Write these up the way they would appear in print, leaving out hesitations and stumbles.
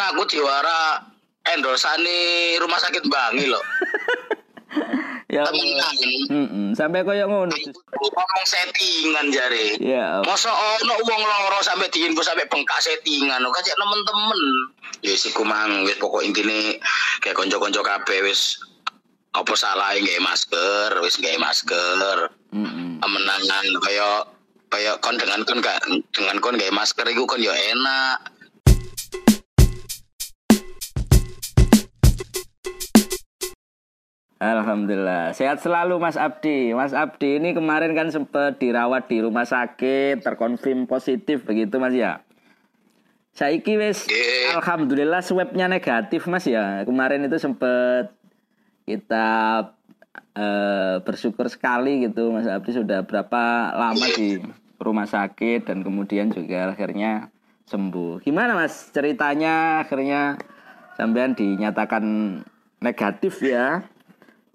Krisna aku diwara endosani rumah sakit Bangi loh. Ya, sampai koyo ngono. Ngomong settingan jare. Ya. Mosok ono wong loro sampe diinfo sampe bengkak settingan kok cek temen-temen. Ya wis iku mang wis pokok intine kayak kanca-kanca kabeh wis apa salahe nggae masker, wis nggae masker. Heeh. Menangan koyo kon dengan kon nggae masker iku kon yo enak. Alhamdulillah, sehat selalu Mas Abdi. Mas Abdi ini kemarin kan sempat dirawat di rumah sakit, terkonfirm positif begitu Mas ya. Saiki wis alhamdulillah swabnya negatif Mas ya. Kemarin itu sempat kita bersyukur sekali gitu Mas Abdi sudah berapa lama di rumah sakit dan kemudian juga akhirnya sembuh. Gimana Mas ceritanya akhirnya sampean dinyatakan negatif ya?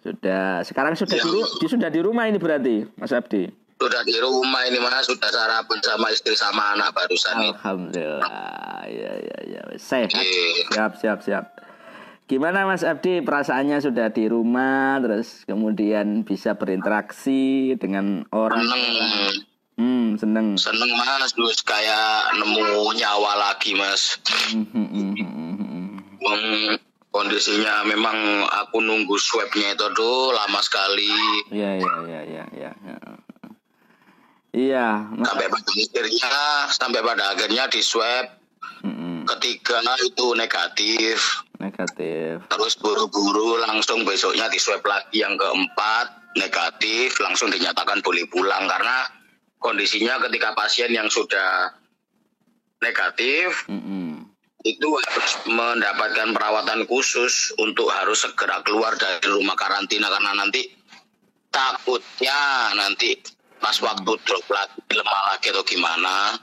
Sudah sekarang sudah ya. Sudah di rumah ini berarti Mas Abdi. Sudah di rumah ini Mas, sudah sarapan sama istri sama anak barusan. Alhamdulillah. Ya. Sehat. Siap. Gimana Mas Abdi perasaannya sudah di rumah terus kemudian bisa berinteraksi dengan orang? Seneng Mas, terus kayak nemu nyawa lagi Mas. Kondisinya memang aku nunggu swabnya itu lama sekali. Iya. Iya. Sampai pada akhirnya di swab ketiga itu negatif. Terus buru-buru langsung besoknya di swab lagi yang keempat negatif, langsung dinyatakan boleh pulang karena kondisinya ketika pasien yang sudah negatif. Itu harus mendapatkan perawatan khusus untuk harus segera keluar dari rumah karantina karena nanti takutnya nanti pas waktu drop lagi lemah lagi atau gimana.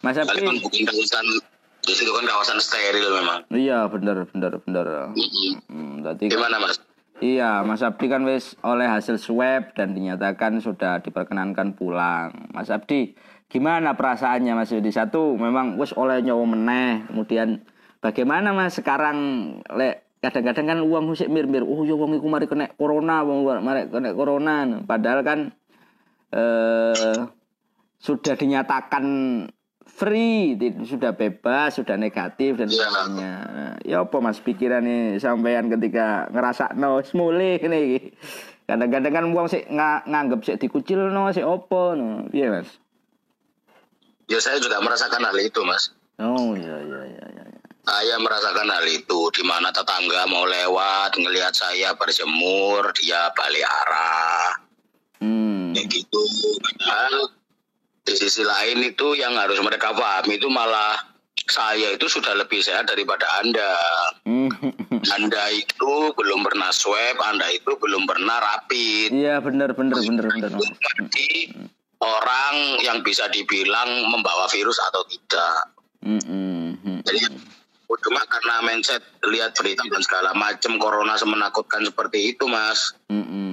Mas Abdi mungkin kawasan steril memang. Iya benar. Gimana Mas? Iya Mas Abdi kan wis oleh hasil swab dan dinyatakan sudah diperkenankan pulang. Mas Abdi, gimana perasaannya Mas Yudi? Satu memang wis oleh nyawa meneh. Kemudian bagaimana Mas sekarang kadang-kadang kan uang sik mir-mir. Oh ya wong iku mari kena corona, padahal kan sudah dinyatakan free, sudah bebas, sudah negatif dan sebagainya. Ya apa Mas pikirane sampean ketika ngrasakno semule ngene iki? Kadang-kadang kan wong sik nganggep sik dikucilno, sik apa no. Piye Mas? Ya saya juga merasakan hal itu Mas. Oh iya. Saya merasakan hal itu di mana tetangga mau lewat ngelihat saya berjemur dia balik arah. Ya gitu. Padahal di sisi lain itu yang harus mereka pahami itu malah saya itu sudah lebih sehat daripada Anda. Anda itu belum pernah swab, Anda itu belum pernah rapid. Iya benar. Orang yang bisa dibilang membawa virus atau tidak. Jadi cuma karena mindset lihat berita dan segala macam corona semenakutkan seperti itu Mas.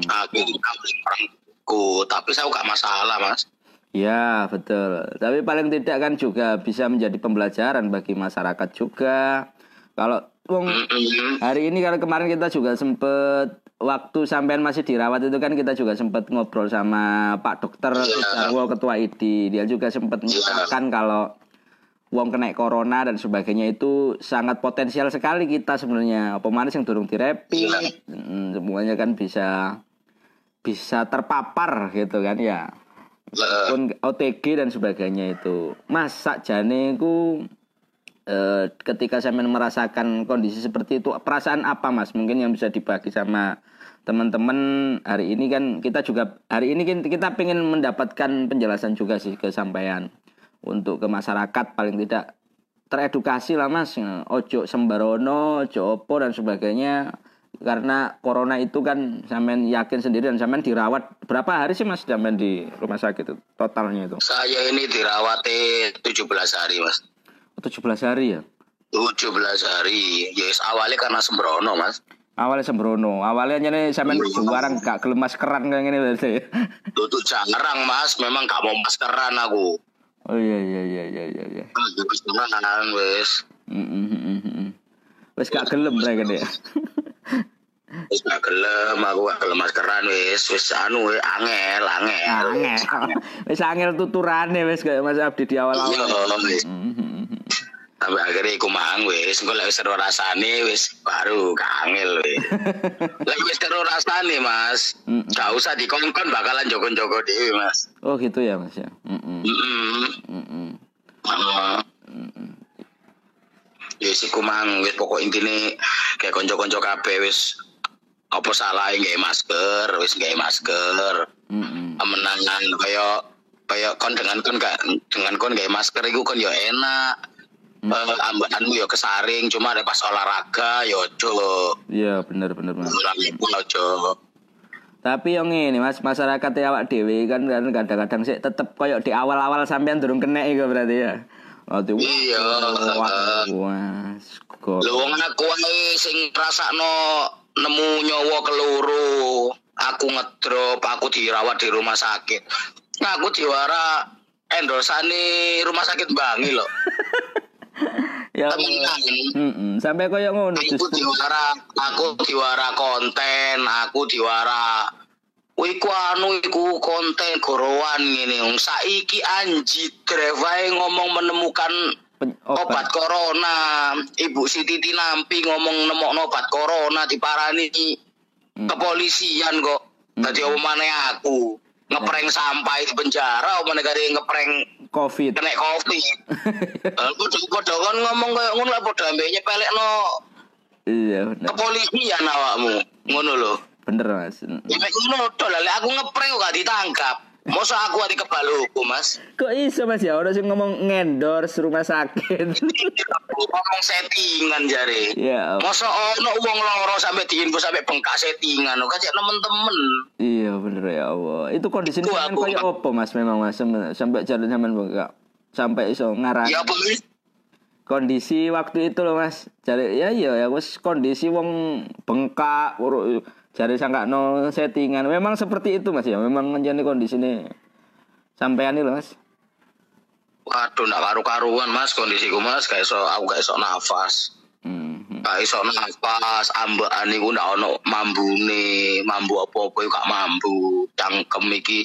Akhirnya orang ikut, tapi saya gak masalah Mas. Ya betul. Tapi paling tidak kan juga bisa menjadi pembelajaran bagi masyarakat juga. Kalau hari ini, kalau kemarin kita juga sempet waktu sampean masih dirawat itu kan kita juga sempat ngobrol sama Pak Dokter Darwo Ketua ID. Dia juga sempat menyatakan kalau wong kena corona dan sebagainya itu sangat potensial sekali kita sebenarnya. Pemanis yang durung direpit, semuanya kan bisa terpapar gitu kan ya. Pun OTG dan sebagainya itu. Mas sakjane ku ketika saya merasakan kondisi seperti itu, perasaan apa Mas? Mungkin yang bisa dibagi sama teman-teman hari ini kan kita juga hari ini kita pengen mendapatkan penjelasan juga sih kesampaian untuk ke masyarakat paling tidak teredukasi lah Mas. Ojo sembarono, ojo opo dan sebagainya karena corona itu kan sampean yakin sendiri dan sampean dirawat berapa hari sih Mas sampean di rumah sakit totalnya itu? Saya ini dirawat 17 hari Mas. 17 hari ya? 17 hari. Yes, awalnya karena sembrono Mas. Awalnya nih sampean juarang gak gelem maskeran kayak gini berarti. Tutup jarang Mas, memang gak mau maskeran aku. Oh iya. Wis temenan wis. Wis gak gelem rek kene. Wis gak gelem aku gelem maskeran wis anu angel. Wis angel tuturane wis kaya Mas Abdi di awal-awal. Sampai akhirnya aku mang wis engko lek wis terus rasane wis baru angel wis. Lek wis terus rasane Mas, gak usah dikongkon bakalan jogo-jogo dhewe Mas. Oh gitu ya Mas ya. Ya sih kumang wis pokok intine kayak konco-konco kabeh wis apa salah nggih masker wis nggih masker. Menangan kaya kon dengan kon nggih masker iku kon yo enak. Ambatanmu yo kesaring cuma ada pas olahraga yo ojo. Iya bener. Tapi yang ini Mas, masyarakat ya awak dhewe kan kadang-kadang sih tetep koyo di awal-awal sampean durung kena iku berarti ya. Aduh. Iya. Wes kok. Lho wong aku wae sing rasakno nemu nyawa keloro. Aku ngedrop, aku dirawat di rumah sakit. Nah, aku diwara endosani rumah sakit Bangi lho. Ya, sampai koyo ngono. Aku diwara konten, aku diwara iku anu iku konten gorowan ngene. Saiki Anji Drevae ngomong menemukan obat corona. Ibu Siti Tinampi ngomong nemokno obat corona diparani kepolisian kok. Dadi omane aku ngeprank sampai di penjara, omane gare ngeprank COVID. Kena COVID. Padha kon ngomong koyo ngono lho padha ambek nyepelekno. Iya bener. Kepolisian awakmu, ngono lho. Bener Mas. Nek ngono to lha aku ngeprank kok gak ditangkap. Mosok aku ati kebal hukum Mas. Kok iso Mas ya ora sing ngomong ngendorse rumah sakit. Ngomong settingan jare. Iya. Mosok ono wong loro sampe diinfo sampe bengkak settingan kok cek temen-temen. Iya bener ya Allah. Itu kondisi sampean koyo opo Mas memang Mas sampe jalan sampean bengkak. Sampai iso ngarani. Ya bener. Kondisi waktu itu loh Mas. Jare ya wis kondisi wong bengkak cari sangkakno settingan. Memang seperti itu Mas ya. Memang menjadi kondisi ini sampean lho Mas. Waduh ndak karu-karuan Mas kondisiku Mas gak iso aku gak iso nafas. Gak iso nafas, ambekan niku ndak ono mambune, mambu apa-apa yo gak mambu. Cangkem iki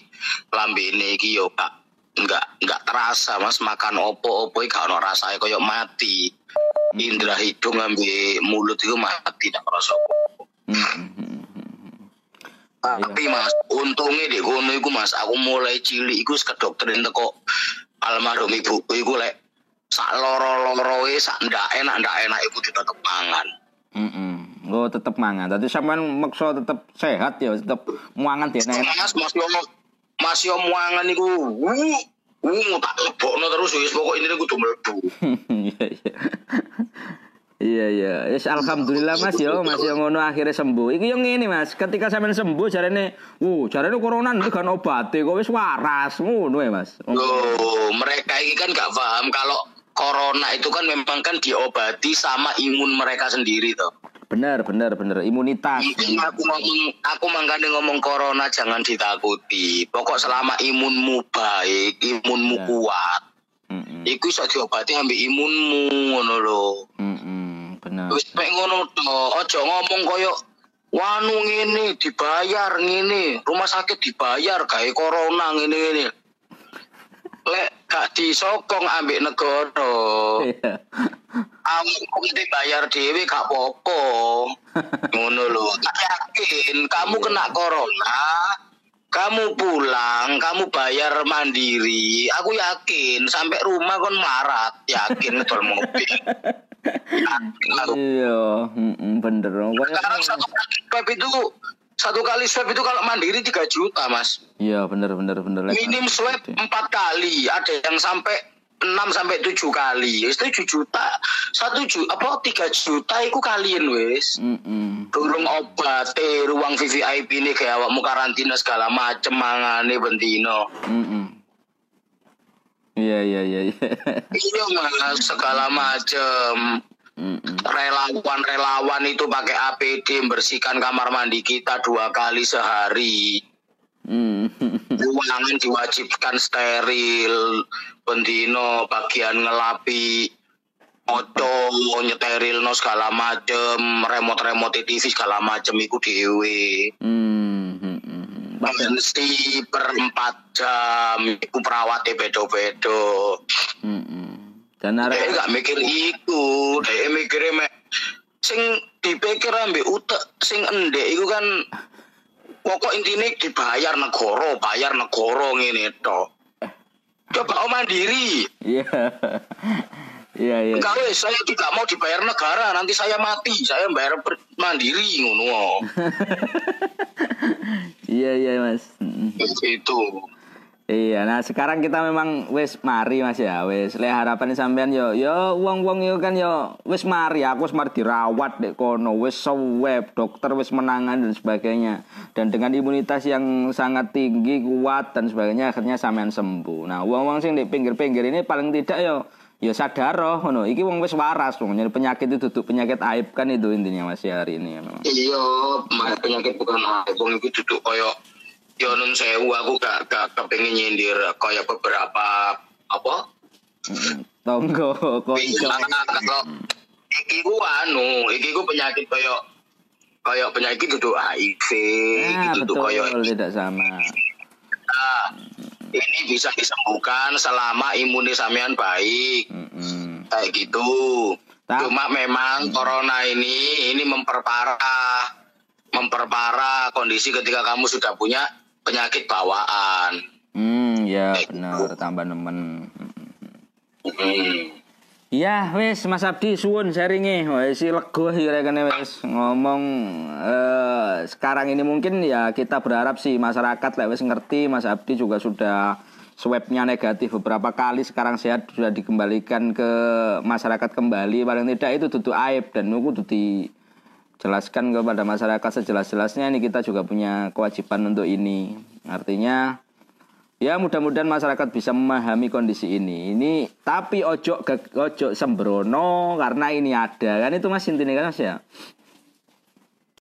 lambene iki yo Pak enggak terasa Mas makan opo-opo iki gak ono rasane koyo mati. Indra hidung ambe mulut iku mati ndak kerasa opo. Tapi Mas, untungnya di kono iku Mas, aku mulai cilik iku kedokterin teko almarhum ibuku iku lek sak loro-loroe sak ndak enak iku tetep mangan. Oh, tetep mangan. Dadi sampean maksa tetep sehat ya, tetep mangan dene. Mas yo mangan iku tak lebokno terus wis pokok intine kudu mlebu. Iya. Iya. Yes, alhamdulillah Mas yo ngono akhirnya sembuh. Iku yang ini Mas, ketika sampean sembuh jarene, jarene corona itu kan obate kok wis waras ngono ya Mas. Loh, mereka ini kan gak paham kalau corona itu kan memang kan diobati sama imun mereka sendiri toh. Bener, imunitas. Aku mangkane ngomong corona jangan ditakuti. Pokok selama imunmu baik, imunmu kuat. Iku iso diobati ambek imunmu ngono lho. Bener. Wis pek ngono to, aja ngomong koyo wanu ngene dibayar ngene, rumah sakit dibayar gawe corona ngene-ngene. Lek gak disokong ambek negara. Iya. Awakmu dibayar dhewe gak apa-apa. Ngono lho. Tak yakin kamu kena corona, kamu pulang, kamu bayar mandiri. Aku yakin sampai rumah kon marat, yakin betul mobil. Iya, bener. Sekarang satu kali swab itu kalau mandiri 3 juta, Mas. Iya, bener. Minim swab 4 kali, ada yang sampai 6 sampai 7 kali. Wis 7 juta. 1 juta apa 3 juta iku kalian wis. Durung obat, ruang VVIP ini kayak awakmu karantina segala macem mangane bendino. Iya. Iya Mas, segala macem. Relawan itu pakai APD membersihkan kamar mandi kita 2 kali sehari. Ruangan diwajibkan steril, bendino bagian ngelapi moto nyeteril no segala macem, remote TV segala macem iku dhewe. Mesti per 4 jam iku perawate beda-beda. Dan arek gak mikir iku, dhek mikire sing dipikir ambek utek sing endek iku kan pokok intine dibayar negara ngene to. Coba mandiri. Iya. Kalau saya tidak mau dibayar negara, nanti saya mati, saya bayar mandiri ngono. Iya, Mas. Itu. Iya, nah sekarang kita memang wis mari Mas ya, wis le harapan sampean yo wong-wong yo kan yo wis mari, aku wis mari dirawat dek kono, wis swab, dokter wis menangan dan sebagainya. Dan dengan imunitas yang sangat tinggi, kuat dan sebagainya akhirnya sampean sembuh. Nah, wong-wong sing di pinggir-pinggir ini paling tidak yo sadar roh ngono. Iki wong wis waras, wong penyakit itu duduk penyakit aib kan itu intinya Mas ya hari ini memang. Iya, penyakit bukan aib, wong iki duduk koyo yo nun sewu, aku gak kepengin nyindir kayak beberapa apa? Tonggo kok iki ku iki ku penyakit kayak penyakit itu HIV gitu kayak tidak sama. Nah, ini bisa disembuhkan selama imunis sampean baik. Kayak gitu. Cuma memang corona ini memperparah kondisi ketika kamu sudah punya penyakit bawaan. Ya benar, tambah nemen. Ya wis Mas Abdi suwun sharinge. Wis lego ya rekene wis ngomong sekarang ini mungkin ya kita berharap sih masyarakat lek wis ngerti. Mas Abdi juga sudah swabnya negatif beberapa kali, sekarang sehat, sudah dikembalikan ke masyarakat kembali. Paling tidak itu duduk aib dan niku duduk jelaskan kepada masyarakat sejelas-jelasnya. Ini kita juga punya kewajiban untuk ini. Artinya ya mudah-mudahan masyarakat bisa memahami kondisi ini. Ini tapi ojo sembrono karena ini ada. Kan itu Mas intine kan Mas ya.